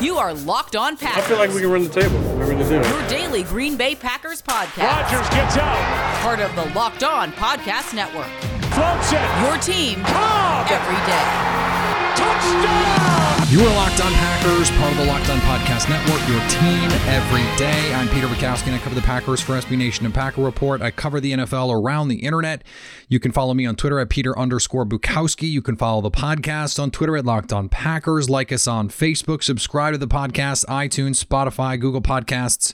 You are Locked On Packers. I feel like we can run the table. We're going to do it. Your daily Green Bay Packers podcast. Rodgers gets out. Part of the Locked On Podcast Network. Floats it. Your team every day. Touchdown. You are Locked On Packers, part of the Locked On Podcast Network. Your team every day. I'm Peter Bukowski, and I cover the Packers for SB Nation and Packer Report. I cover the NFL around the internet. You can follow me on Twitter at Peter_Bukowski. You can follow the podcast on Twitter at Locked On Packers. Like us on Facebook. Subscribe to the podcast, iTunes, Spotify, Google Podcasts.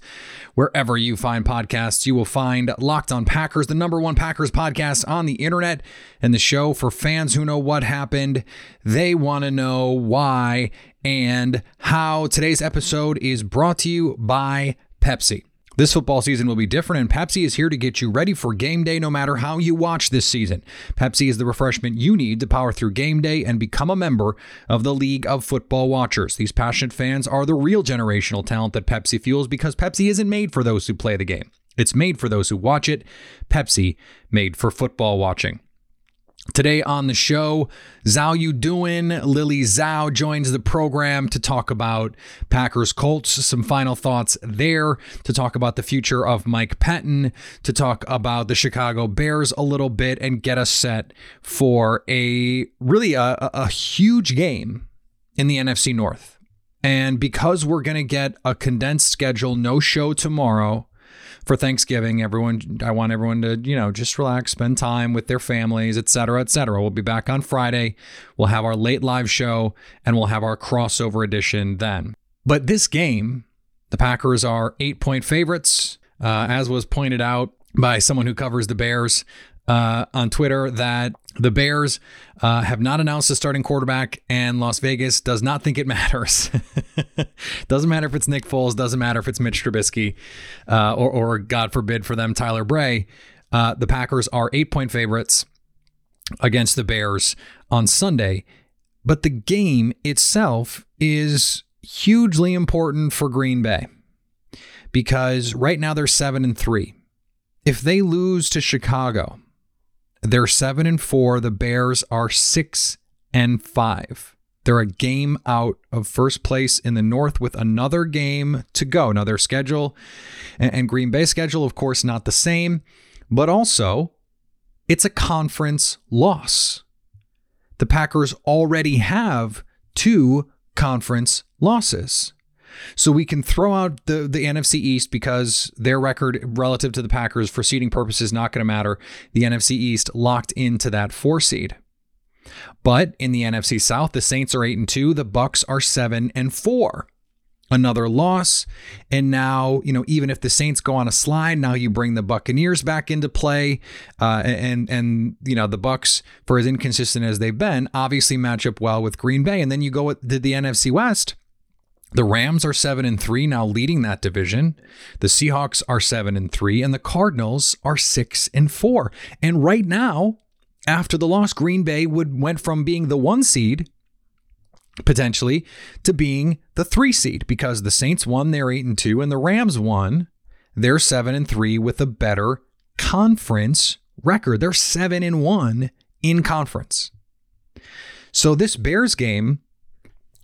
Wherever you find podcasts, you will find Locked On Packers, the number one Packers podcast on the internet, and the show for fans who know what happened. They want to know why and how. Today's episode is brought to you by Pepsi. This football season will be different, and Pepsi is here to get you ready for game day no matter how you watch this season. Pepsi is the refreshment you need to power through game day and become a member of the League of Football Watchers. These passionate fans are the real generational talent that Pepsi fuels, because Pepsi isn't made for those who play the game. It's made for those who watch it. Pepsi, made for football watching. Today on the show, Zhao You Doin', Lily Zhao joins the program to talk about Packers-Colts, some final thoughts there, to talk about the future of Mike Pettine, to talk about the Chicago Bears a little bit, and get us set for a huge game in the NFC North. And because we're going to get a condensed schedule, no show tomorrow, for Thanksgiving, I want everyone to, just relax, spend time with their families, et cetera, et cetera. We'll be back on Friday. We'll have our late live show, and we'll have our crossover edition then. But this game, the Packers are 8-point favorites, as was pointed out by someone who covers the Bears on Twitter, that the Bears have not announced the starting quarterback, and Las Vegas does not think it matters. Doesn't matter if it's Nick Foles, doesn't matter if it's Mitch Trubisky, or God forbid for them, Tyler Bray. The Packers are 8-point favorites against the Bears on Sunday. But the game itself is hugely important for Green Bay, because right now they're 7-3. If they lose to Chicago, they're 7-4. The Bears are 6-5. They're a game out of first place in the North with another game to go. Now, their schedule and Green Bay's schedule, of course, not the same, but also it's a conference loss. The Packers already have 2 conference losses. So we can throw out the NFC East, because their record relative to the Packers for seeding purposes not going to matter. The NFC East locked into that 4 seed. But in the NFC South, the Saints are 8-2. The Bucks are 7-4. Another loss. And now, even if the Saints go on a slide, now you bring the Buccaneers back into play. And the Bucks, for as inconsistent as they've been, obviously match up well with Green Bay. And then you go with the NFC West. The Rams are 7-3, now leading that division. The Seahawks are 7-3, and the Cardinals are 6-4. And right now, after the loss, Green Bay went from being the 1 seed, potentially, to being the 3 seed, because the Saints won, they're 8-2, and the Rams won, they're 7-3 with a better conference record. They're 7-1 in conference. So this Bears game,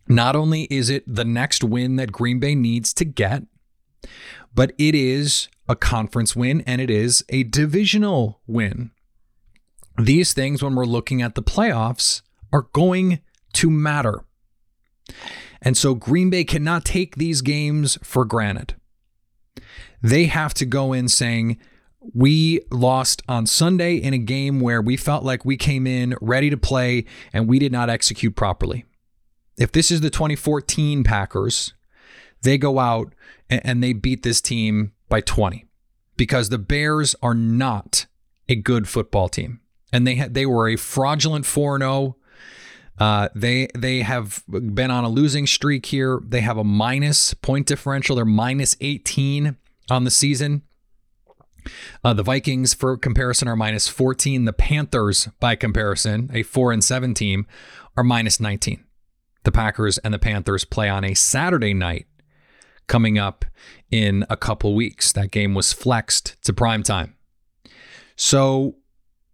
not only is it the next win that Green Bay needs to get, but it is a conference win and it is a divisional win. These things, when we're looking at the playoffs, are going to matter. And so Green Bay cannot take these games for granted. They have to go in saying, we lost on Sunday in a game where we felt like we came in ready to play and we did not execute properly. If this is the 2014 Packers, they go out and they beat this team by 20. because the Bears are not a good football team, and they were a fraudulent 4-0. They have been on a losing streak here. They have a minus point differential. They're minus 18 on the season. The Vikings, for comparison, are minus 14. The Panthers, by comparison, a 4-7 team, are minus 19. The Packers and the Panthers play on a Saturday night coming up in a couple weeks. That game was flexed to primetime. So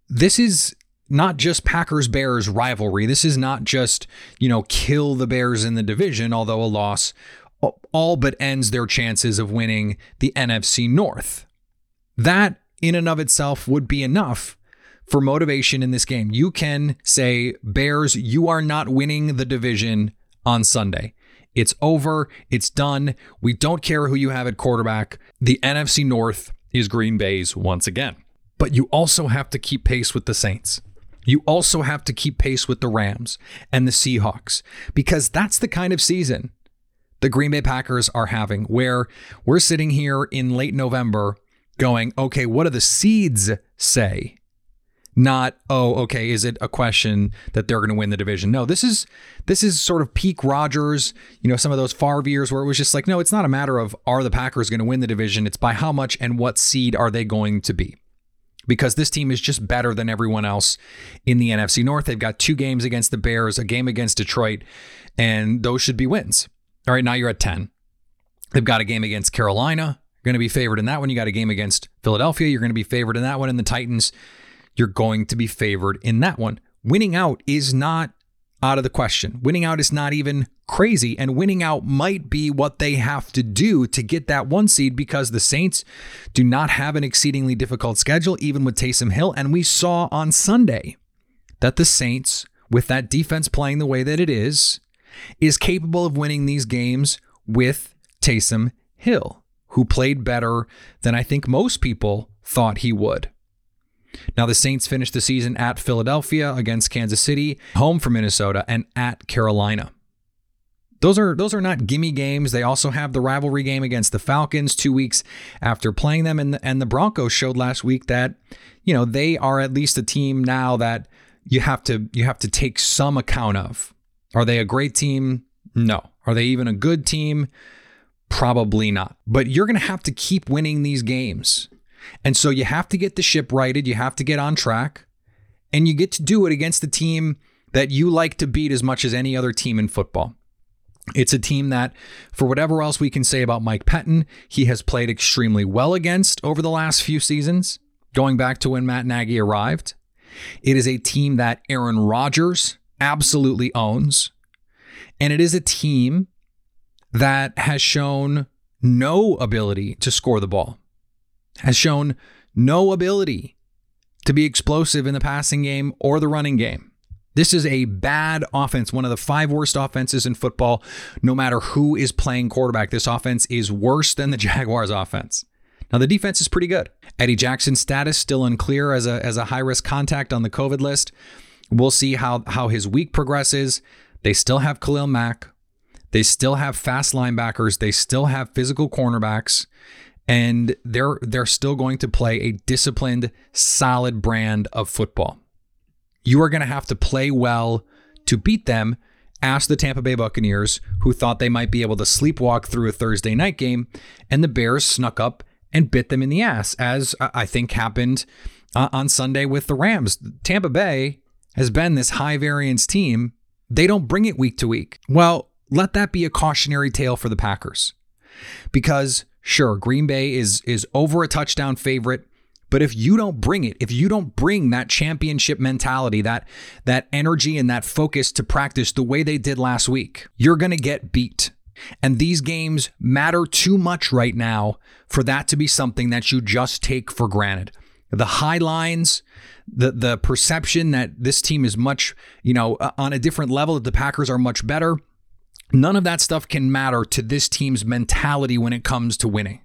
this is not just Packers-Bears rivalry. This is not just, kill the Bears in the division, although a loss all but ends their chances of winning the NFC North. That in and of itself would be enough for motivation in this game. You can say, Bears, you are not winning the division on Sunday. It's over. It's done. We don't care who you have at quarterback. The NFC North is Green Bay's once again. But you also have to keep pace with the Saints. You also have to keep pace with the Rams and the Seahawks, because that's the kind of season the Green Bay Packers are having, where we're sitting here in late November going, okay, what do the seeds say? Not, oh, okay, is it a question that they're going to win the division? No, this is sort of peak Rodgers, some of those Favre years where it was just like, no, it's not a matter of are the Packers going to win the division? It's by how much and what seed are they going to be? Because this team is just better than everyone else in the NFC North. They've got 2 games against the Bears, a game against Detroit, and those should be wins. All right, now you're at 10. They've got a game against Carolina. You're going to be favored in that one. You got a game against Philadelphia. You're going to be favored in that one. And the Titans, you're going to be favored in that one. Winning out is not out of the question. Winning out is not even crazy. And winning out might be what they have to do to get that 1 seed, because the Saints do not have an exceedingly difficult schedule, even with Taysom Hill. And we saw on Sunday that the Saints, with that defense playing the way that it is capable of winning these games with Taysom Hill, who played better than I think most people thought he would. Now, the Saints finished the season at Philadelphia, against Kansas City, home for Minnesota, and at Carolina. Those are not gimme games. They also have the rivalry game against the Falcons 2 weeks after playing them. And the Broncos showed last week that, they are at least a team now that you have to take some account of. Are they a great team? No. Are they even a good team? Probably not. But you're going to have to keep winning these games. And so you have to get the ship righted. You have to get on track, and you get to do it against the team that you like to beat as much as any other team in football. It's a team that, for whatever else we can say about Mike Pettine, he has played extremely well against over the last few seasons, going back to when Matt Nagy arrived. It is a team that Aaron Rodgers absolutely owns. And it is a team that has shown no ability to score the ball, has shown no ability to be explosive in the passing game or the running game. This is a bad offense, one of the 5 worst offenses in football, no matter who is playing quarterback. This offense is worse than the Jaguars' offense. Now, the defense is pretty good. Eddie Jackson's status still unclear as a high-risk contact on the COVID list. We'll see how his week progresses. They still have Khalil Mack. They still have fast linebackers. They still have physical cornerbacks. And they're still going to play a disciplined, solid brand of football. You are going to have to play well to beat them. Ask the Tampa Bay Buccaneers, who thought they might be able to sleepwalk through a Thursday night game, and the Bears snuck up and bit them in the ass, as I think happened on Sunday with the Rams. Tampa Bay has been this high variance team. They don't bring it week to week. Well, let that be a cautionary tale for the Packers, because sure, Green Bay is over a touchdown favorite, but if you don't bring it, if you don't bring that championship mentality, that energy and that focus to practice the way they did last week, you're going to get beat. And these games matter too much right now for that to be something that you just take for granted. The high lines, the perception that this team is much, on a different level, that the Packers are much better. None of that stuff can matter to this team's mentality when it comes to winning.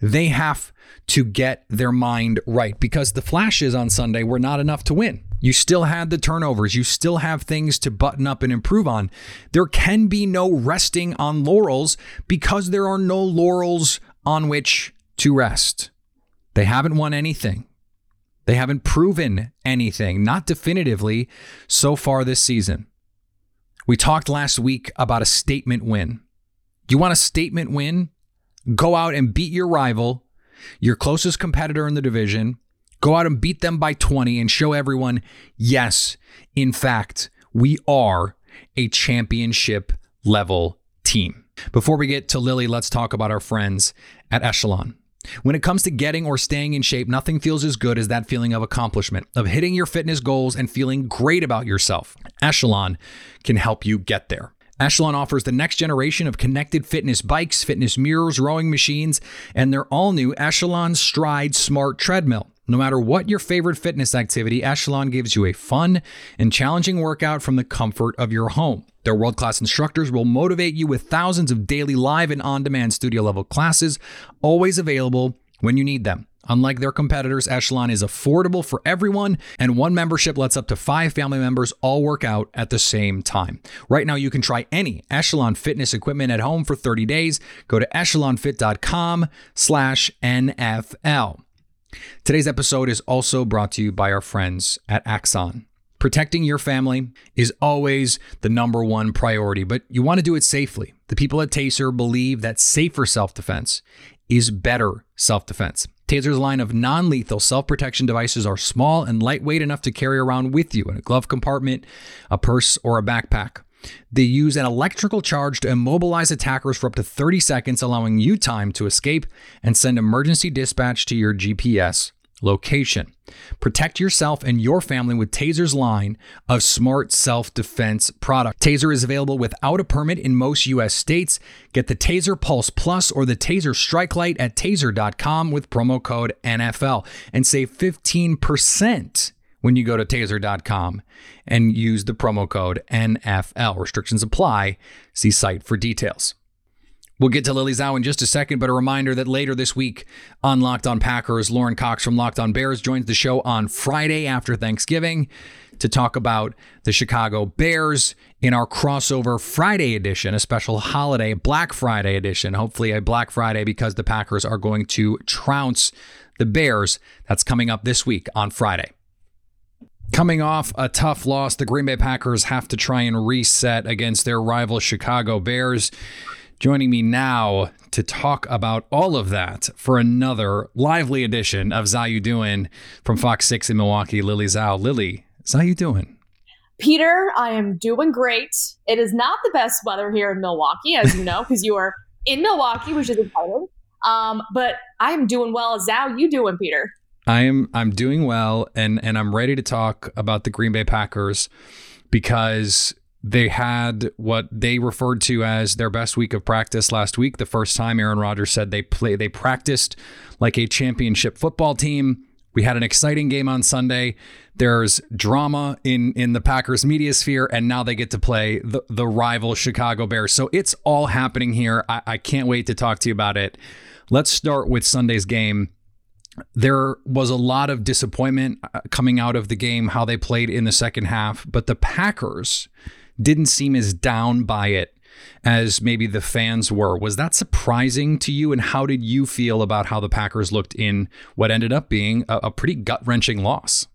They have to get their mind right, because the flashes on Sunday were not enough to win. You still had the turnovers. You still have things to button up and improve on. There can be no resting on laurels, because there are no laurels on which to rest. They haven't won anything. They haven't proven anything, not definitively, so far this season. We talked last week about a statement win. You want a statement win? Go out and beat your rival, your closest competitor in the division. Go out and beat them by 20 and show everyone, yes, in fact, we are a championship level team. Before we get to Lily, let's talk about our friends at Echelon. When it comes to getting or staying in shape, nothing feels as good as that feeling of accomplishment, of hitting your fitness goals and feeling great about yourself. Echelon can help you get there. Echelon offers the next generation of connected fitness bikes, fitness mirrors, rowing machines, and their all-new Echelon Stride Smart Treadmill. No matter what your favorite fitness activity, Echelon gives you a fun and challenging workout from the comfort of your home. Their world-class instructors will motivate you with thousands of daily live and on-demand studio-level classes, always available when you need them. Unlike their competitors, Echelon is affordable for everyone, and one membership lets up to 5 family members all work out at the same time. Right now, you can try any Echelon fitness equipment at home for 30 days. Go to echelonfit.com/NFL. Today's episode is also brought to you by our friends at Axon. Protecting your family is always the number one priority, but you want to do it safely. The people at Taser believe that safer self-defense is better self-defense. Taser's line of non-lethal self-protection devices are small and lightweight enough to carry around with you in a glove compartment, a purse, or a backpack. They use an electrical charge to immobilize attackers for up to 30 seconds, allowing you time to escape and send emergency dispatch to your GPS location. Protect yourself and your family with Taser's line of smart self-defense product. Taser is available without a permit in most U.S. states. Get the Taser Pulse Plus or the Taser Strike Light at taser.com with promo code NFL and save 15% when you go to taser.com and use the promo code NFL. Restrictions apply. See site for details. We'll get to Lily Zhao in just a second, but a reminder that later this week on Locked On Packers, Lauren Cox from Locked On Bears joins the show on Friday after Thanksgiving to talk about the Chicago Bears in our crossover Friday edition, a special holiday Black Friday edition, hopefully a Black Friday because the Packers are going to trounce the Bears. That's coming up this week on Friday. Coming off a tough loss, the Green Bay Packers have to try and reset against their rival Chicago Bears. Joining me now to talk about all of that for another lively edition of Zhao You Doin' from Fox6 in Milwaukee, Lily Zhao. Lily, Zhao You Doin'? Peter, I am doing great. It is not the best weather here in Milwaukee, as you know, because you are in Milwaukee, which is important. But I am doing well. Zhao You Doin', Peter? I'm doing well, and I'm ready to talk about the Green Bay Packers because they had what they referred to as their best week of practice last week. The first time Aaron Rodgers said they practiced like a championship football team. We had an exciting game on Sunday. There's drama in the Packers media sphere, and now they get to play the rival Chicago Bears. So it's all happening here. I can't wait to talk to you about it. Let's start with Sunday's game. There was a lot of disappointment coming out of the game, how they played in the second half, but the Packers didn't seem as down by it as maybe the fans were. Was that surprising to you? And how did you feel about how the Packers looked in what ended up being a pretty gut-wrenching loss?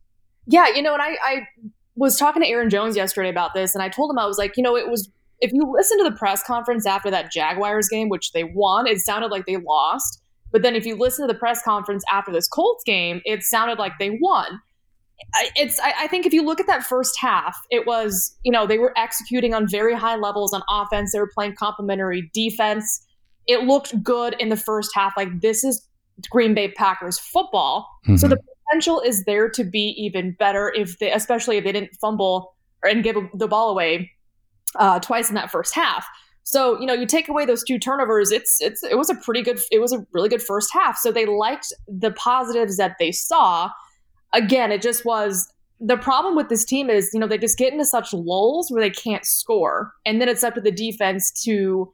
Yeah, you know, and I was talking to Aaron Jones yesterday about this, and I told him, I was like, you know, it was, if you listen to the press conference after that Jaguars game, which they won, it sounded like they lost. But then if you listen to the press conference after this Colts game, it sounded like they won. I think if you look at that first half, it was, you know, they were executing on very high levels on offense. They were playing complementary defense. It looked good in the first half. Like, this is Green Bay Packers football. Mm-hmm. So the potential is there to be even better if they, especially if they didn't fumble and give the ball away twice in that first half. So, you know, you take away those 2 turnovers, it was a really good first half. So they liked the positives that they saw. Again, it just was the problem with this team is, you know, they just get into such lulls where they can't score. And then it's up to the defense to,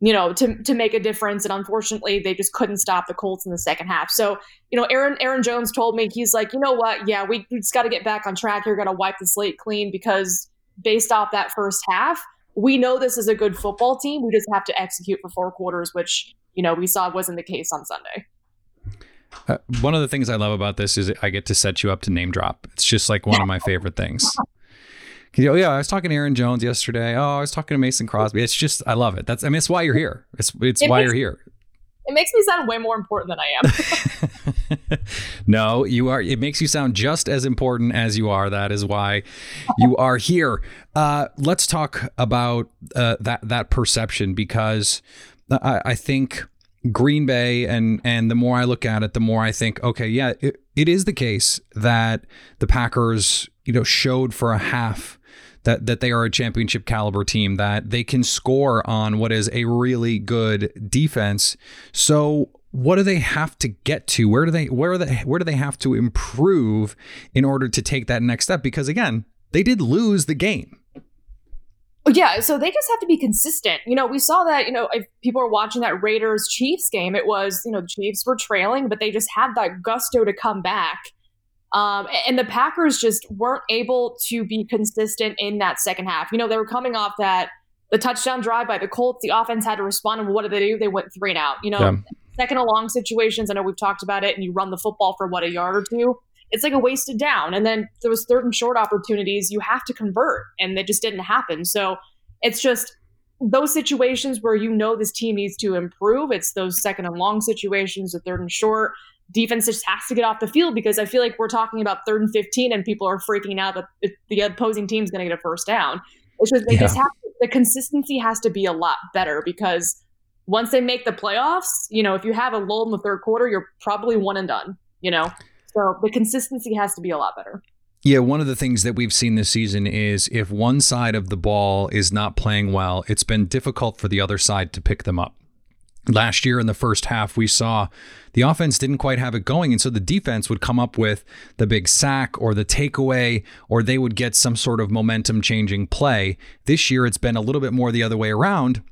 you know, to make a difference. And unfortunately, they just couldn't stop the Colts in the second half. So, you know, Aaron Jones told me, he's like, you know what? Yeah, we just got to get back on track. You're going to wipe the slate clean because based off that first half, we know this is a good football team. We just have to execute for 4 quarters, which, you know, we saw wasn't the case on Sunday. One of the things I love about this is I get to set you up to name drop. It's just like one of my favorite things. Oh yeah, I was talking to Aaron Jones yesterday. Oh, I was talking to Mason Crosby. It's just, I love it. That's, I mean, it's why you're here. You're here. It makes me sound way more important than I am. No, you are. It makes you sound just as important as you are. That is why you are here. Let's talk about that perception, because I think Green Bay, and the more I look at it, the more I think, okay, yeah, it is the case that the Packers, showed for a half that they are a championship caliber team, that they can score on what is a really good defense. So what do they have to get to? Where do they have to improve in order to take that next step? Because again, they did lose the game. Yeah, so they just have to be consistent. We saw that, if people are watching that Raiders-Chiefs game, it was, the Chiefs were trailing, but they just had that gusto to come back. And the Packers just weren't able to be consistent in that second half. They were coming off the touchdown drive by the Colts. The offense had to respond, and what did they do? They went 3 and out. Second and long situations, I know we've talked about it, and you run the football for, a yard or two? It's like a wasted down. And then there was 3rd and short opportunities you have to convert, and they just didn't happen. So it's just those situations where this team needs to improve. It's those second and long situations, the 3rd and short. Defense just has to get off the field, because I feel like we're talking about 3rd and 15 and people are freaking out that the opposing team's going to get a first down. It's just the consistency has to be a lot better, because once they make the playoffs, if you have a lull in the 3rd quarter, you're probably 1 and done, So the consistency has to be a lot better. Yeah, one of the things that we've seen this season is if one side of the ball is not playing well, it's been difficult for the other side to pick them up. Last year in the first half, we saw the offense didn't quite have it going. And so the defense would come up with the big sack or the takeaway, or they would get some sort of momentum changing play. This year, it's been a little bit more the other way around.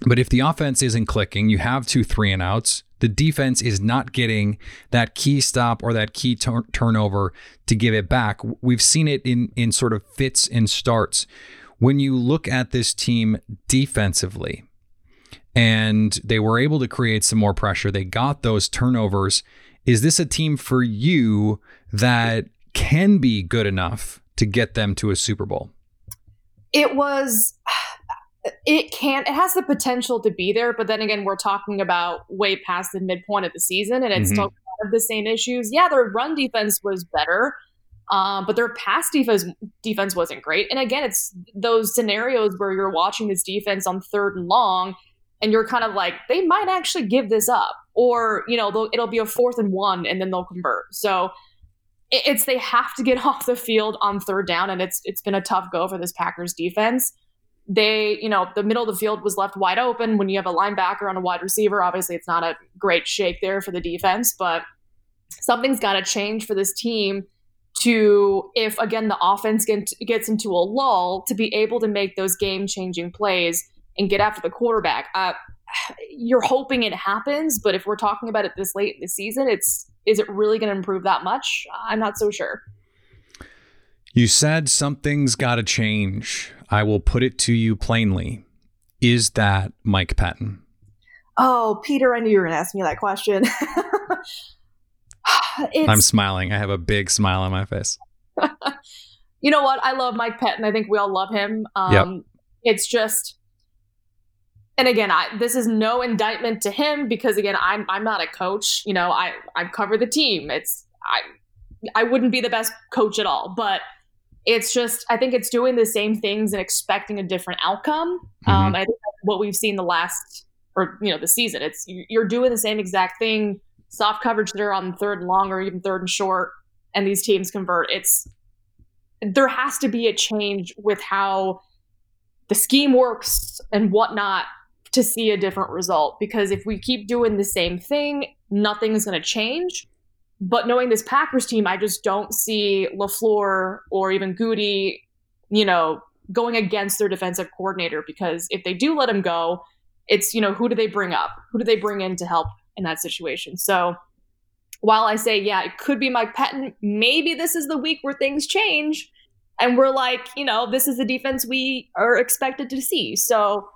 But if the offense isn't clicking, you have 2 3-and-outs. The defense is not getting that key stop or that key turnover to give it back. We've seen it in sort of fits and starts. When you look at this team defensively, and they were able to create some more pressure, they got those turnovers. Is this a team for you that can be good enough to get them to a Super Bowl? It has the potential to be there, but then again, we're talking about way past the midpoint of the season, and it's still kind of the same issues. Yeah, their run defense was better, but their pass defense wasn't great. And again, it's those scenarios where you're watching this defense on 3rd and long, and you're kind of like, they might actually give this up, or, it'll be a 4th and 1, and then they'll convert. So it's, they have to get off the field on 3rd down. And it's been a tough go for this Packers defense. They, the middle of the field was left wide open when you have a linebacker on a wide receiver. Obviously it's not a great shake there for the defense, but something's got to change for this team to, if again, the offense gets into a lull, to be able to make those game changing plays and get after the quarterback. You're hoping it happens, but if we're talking about it this late in the season, is it really going to improve that much? I'm not so sure. You said something's got to change. I will put it to you plainly. Is that Mike Pettine? Oh, Peter, I knew you were going to ask me that question. I'm smiling. I have a big smile on my face. You know what? I love Mike Pettine. I think we all love him. It's just... And again, this is no indictment to him, because again, I'm not a coach. I've covered the team. I wouldn't be the best coach at all, but it's just, I think it's doing the same things and expecting a different outcome. I think that's what we've seen the season. It's, you're doing the same exact thing, soft coverage there on 3rd and long or even 3rd and short, and these teams convert. There has to be a change with how the scheme works and whatnot, to see a different result, because if we keep doing the same thing, nothing is going to change. But knowing this Packers team, I just don't see LaFleur or even Goody, going against their defensive coordinator, because if they do let him go, it's, who do they bring up? Who do they bring in to help in that situation? So while I say, yeah, it could be Mike Pettine, maybe this is the week where things change and we're like, this is the defense we are expected to see. So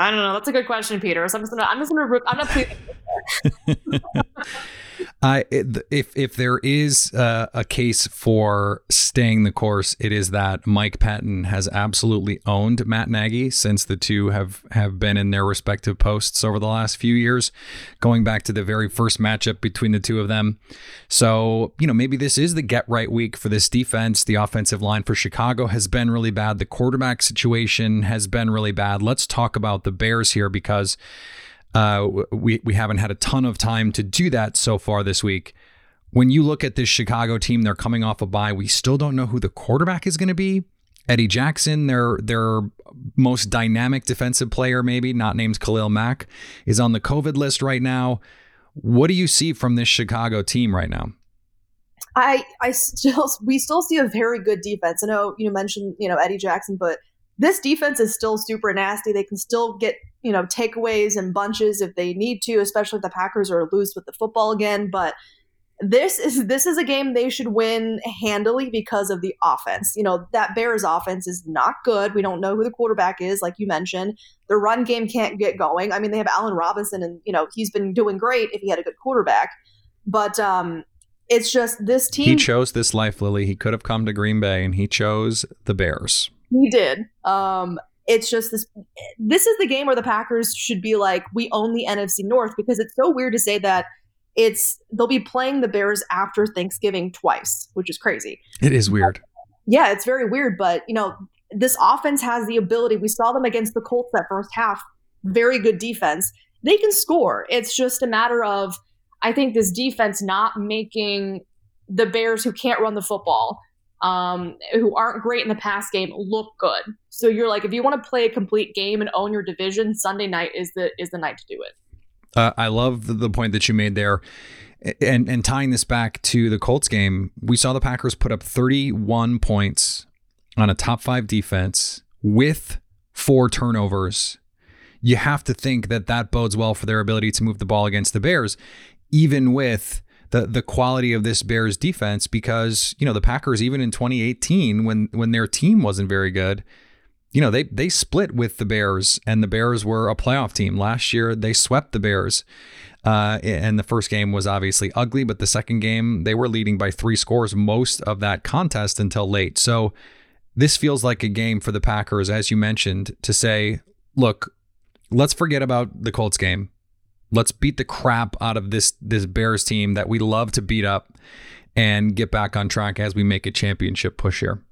I don't know. That's a good question, Peter. So I'm just gonna. I'm not. If there is a case for staying the course, it is that Mike Pettine has absolutely owned Matt Nagy since the two have been in their respective posts over the last few years, going back to the very first matchup between the two of them. So, you know, maybe this is the get right week for this defense. The offensive line for Chicago has been really bad. The quarterback situation has been really bad. Let's talk about the Bears here, because we haven't had a ton of time to do that so far this week. When you look at this Chicago team, they're coming off a bye. We still don't know who the quarterback is going to be. Eddie Jackson, their most dynamic defensive player, maybe not named Khalil Mack, is on the COVID list right now. What do you see from this Chicago team right now? We still see a very good defense. I know you mentioned, you know, Eddie Jackson, but this defense is still super nasty. They can still get, you know, takeaways and bunches if they need to, especially if the Packers are loose with the football again. But this is a game they should win handily because of the offense. You know, that Bears offense is not good. We don't know who the quarterback is, like you mentioned. The run game can't get going. I mean, they have Allen Robinson, and, you know, he's been doing great if he had a good quarterback. But it's just this team. He chose this life, Lily. He could have come to Green Bay, and he chose the Bears. He did. It's just this is the game where the Packers should be like, we own the NFC North, because it's so weird to say that they'll be playing the Bears after Thanksgiving twice, which is crazy. It is weird. Yeah, it's very weird. But, you know, this offense has the ability. We saw them against the Colts that first half. Very good defense. They can score. It's just a matter of, I think, this defense not making the Bears, who can't run the football, who aren't great in the pass game, look good. So you're like, if you want to play a complete game and own your division, Sunday night is the night to do it. I love the point that you made there, and tying this back to the Colts game, we saw the Packers put up 31 points on a top 5 defense with 4 turnovers. You have to think that bodes well for their ability to move the ball against the Bears, even with the quality of this Bears defense, because, you know, the Packers, even in 2018, when their team wasn't very good, you know, they split with the Bears, and the Bears were a playoff team. Last year, they swept the Bears, and the first game was obviously ugly, but the second game, they were leading by 3 scores most of that contest until late. So this feels like a game for the Packers, as you mentioned, to say, look, let's forget about the Colts game. Let's beat the crap out of this Bears team that we love to beat up, and get back on track as we make a championship push here.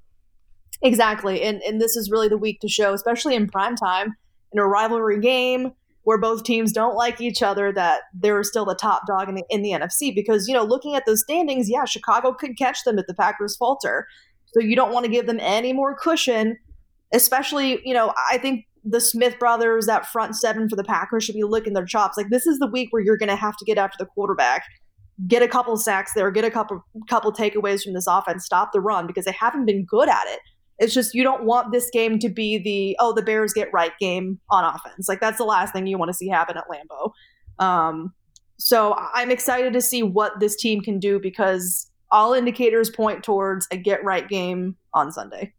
Exactly. And this is really the week to show, especially in primetime, in a rivalry game where both teams don't like each other, that they're still the top dog in the NFC. Because, you know, looking at those standings, yeah, Chicago could catch them if the Packers falter. So you don't want to give them any more cushion, especially, you know, I think the Smith brothers, that front 7 for the Packers, should be licking their chops. Like, this is the week where you're going to have to get after the quarterback, get a couple sacks there, get a couple takeaways from this offense, stop the run, because they haven't been good at it. It's just, you don't want this game to be the Bears get right game on offense. Like, that's the last thing you want to see happen at Lambeau. So I'm excited to see what this team can do, because all indicators point towards a get right game on Sunday.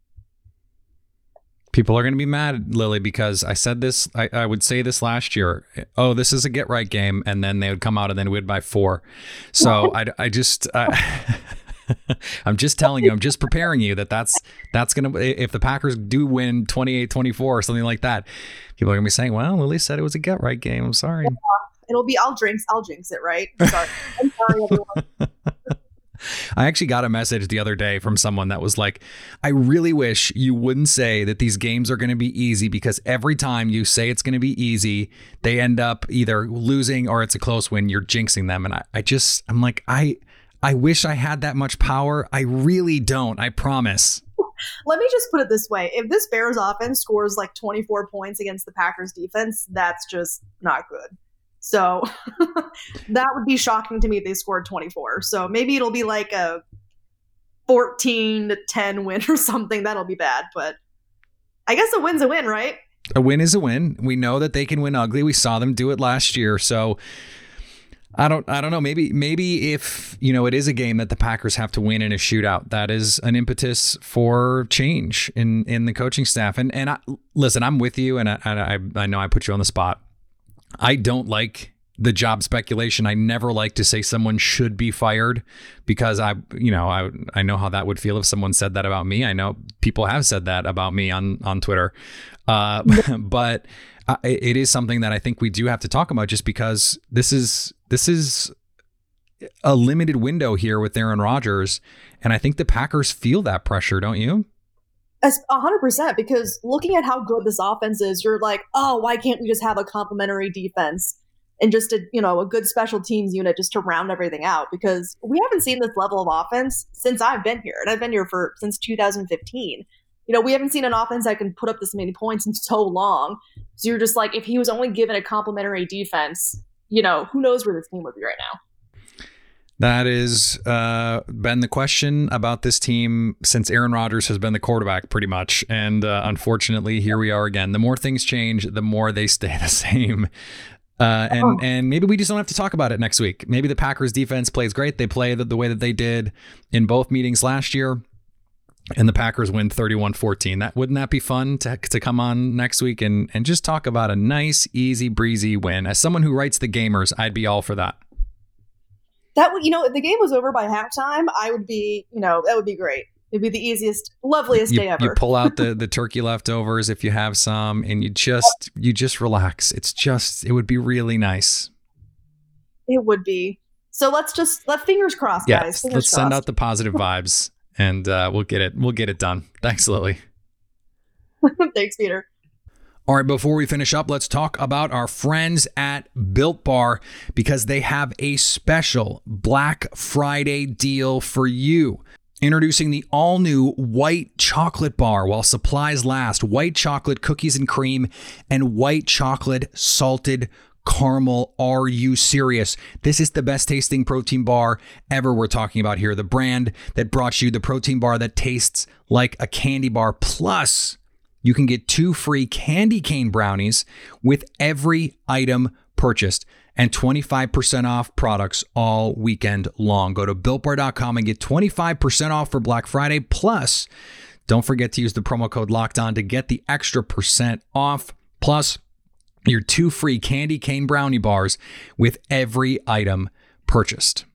People are going to be mad, Lily, because I said this, I would say this last year. Oh, this is a get right game. And then they would come out and then we'd by 4. So I'm just telling you, I'm just preparing you that's going to, if the Packers do win 28-24 or something like that, people are going to be saying, well, Lily said it was a get right game. I'm sorry. Yeah, it'll be, I'll jinx it, right? Sorry. I'm sorry, everyone. I actually got a message the other day from someone that was like, I really wish you wouldn't say that these games are going to be easy, because every time you say it's going to be easy, they end up either losing or it's a close win. You're jinxing them. And I'm like, I wish I had that much power. I really don't. I promise. Let me just put it this way. If this Bears offense scores like 24 points against the Packers defense, that's just not good. So that would be shocking to me if they scored 24. So maybe it'll be like a 14-10 win or something. That'll be bad. But I guess a win's a win, right? A win is a win. We know that they can win ugly. We saw them do it last year. So I don't know. Maybe if, you know, it is a game that the Packers have to win in a shootout, that is an impetus for change in the coaching staff. And I, listen, I'm with you. And I know I put you on the spot. I don't like the job speculation. I never like to say someone should be fired because I know how that would feel if someone said that about me. I know people have said that about me on Twitter. But it is something that I think we do have to talk about just because this is a limited window here with Aaron Rodgers. And I think the Packers feel that pressure, don't you? 100%, because looking at how good this offense is, you're like, oh, why can't we just have a complementary defense and just a good special teams unit just to round everything out? Because we haven't seen this level of offense since I've been here, and I've been here since 2015. We haven't seen an offense that can put up this many points in so long. So you're just like, if he was only given a complementary defense, who knows where this team would be right now. That has been the question about this team since Aaron Rodgers has been the quarterback, pretty much. And unfortunately, here we are again. The more things change, the more they stay the same. And maybe we just don't have to talk about it next week. Maybe the Packers defense plays great. They play the way that they did in both meetings last year. And the Packers win 31-14. Wouldn't that be fun to come on next week and just talk about a nice, easy, breezy win? As someone who writes the gamers, I'd be all for that. That would, if the game was over by halftime, I would be, that would be great. It'd be the easiest, loveliest day ever. You pull out the turkey leftovers if you have some, and you just relax. It would be really nice. It would be. So let fingers crossed, guys. Yes, let's send out the positive vibes, and we'll get it done. Thanks, Lily. Thanks, Peter. All right, before we finish up, let's talk about our friends at Built Bar, because they have a special Black Friday deal for you. Introducing the all-new White Chocolate Bar while supplies last. White chocolate cookies and cream and white chocolate salted caramel. Are you serious? This is the best tasting protein bar ever we're talking about here. The brand that brought you the protein bar that tastes like a candy bar. Plus, you can get 2 free candy cane brownies with every item purchased and 25% off products all weekend long. Go to BuiltBar.com and get 25% off for Black Friday. Plus, don't forget to use the promo code LOCKEDON to get the extra % off. Plus, your 2 free candy cane brownie bars with every item purchased.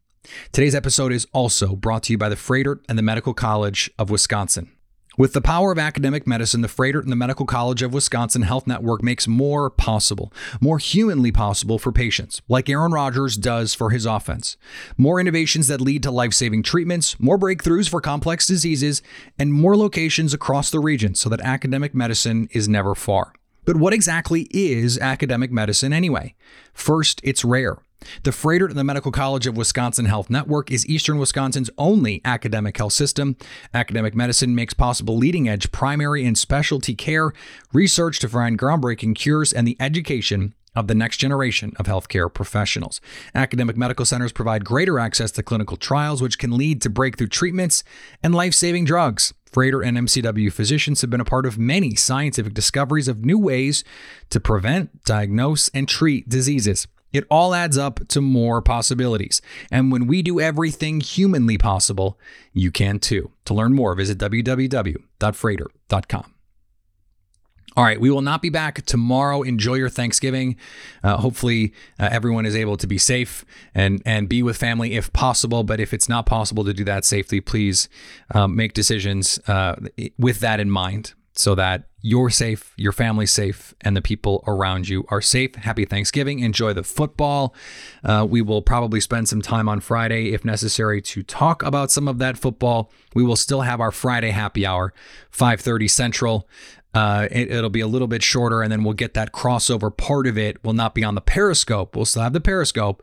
Today's episode is also brought to you by the Froedtert and the Medical College of Wisconsin. With the power of academic medicine, the Froedtert and the Medical College of Wisconsin Health Network makes more possible, more humanly possible for patients, like Aaron Rodgers does for his offense. More innovations that lead to life-saving treatments, more breakthroughs for complex diseases, and more locations across the region so that academic medicine is never far. But what exactly is academic medicine anyway? First, it's rare. The Froedtert and the Medical College of Wisconsin Health Network is Eastern Wisconsin's only academic health system. Academic medicine makes possible leading-edge primary and specialty care, research to find groundbreaking cures, and the education of the next generation of healthcare professionals. Academic medical centers provide greater access to clinical trials, which can lead to breakthrough treatments and life-saving drugs. Froedtert and MCW physicians have been a part of many scientific discoveries of new ways to prevent, diagnose, and treat diseases. It all adds up to more possibilities. And when we do everything humanly possible, you can too. To learn more, visit www.froedtert.com. All right, we will not be back tomorrow. Enjoy your Thanksgiving. Hopefully, everyone is able to be safe and be with family if possible. But if it's not possible to do that safely, please make decisions with that in mind so that you're safe, your family's safe, and the people around you are safe. Happy Thanksgiving. Enjoy the football. We will probably spend some time on Friday, if necessary, to talk about some of that football. We will still have our Friday happy hour, 5:30 Central. It'll be a little bit shorter, and then we'll get that crossover part of it. Will not be on the Periscope. We'll still have the Periscope,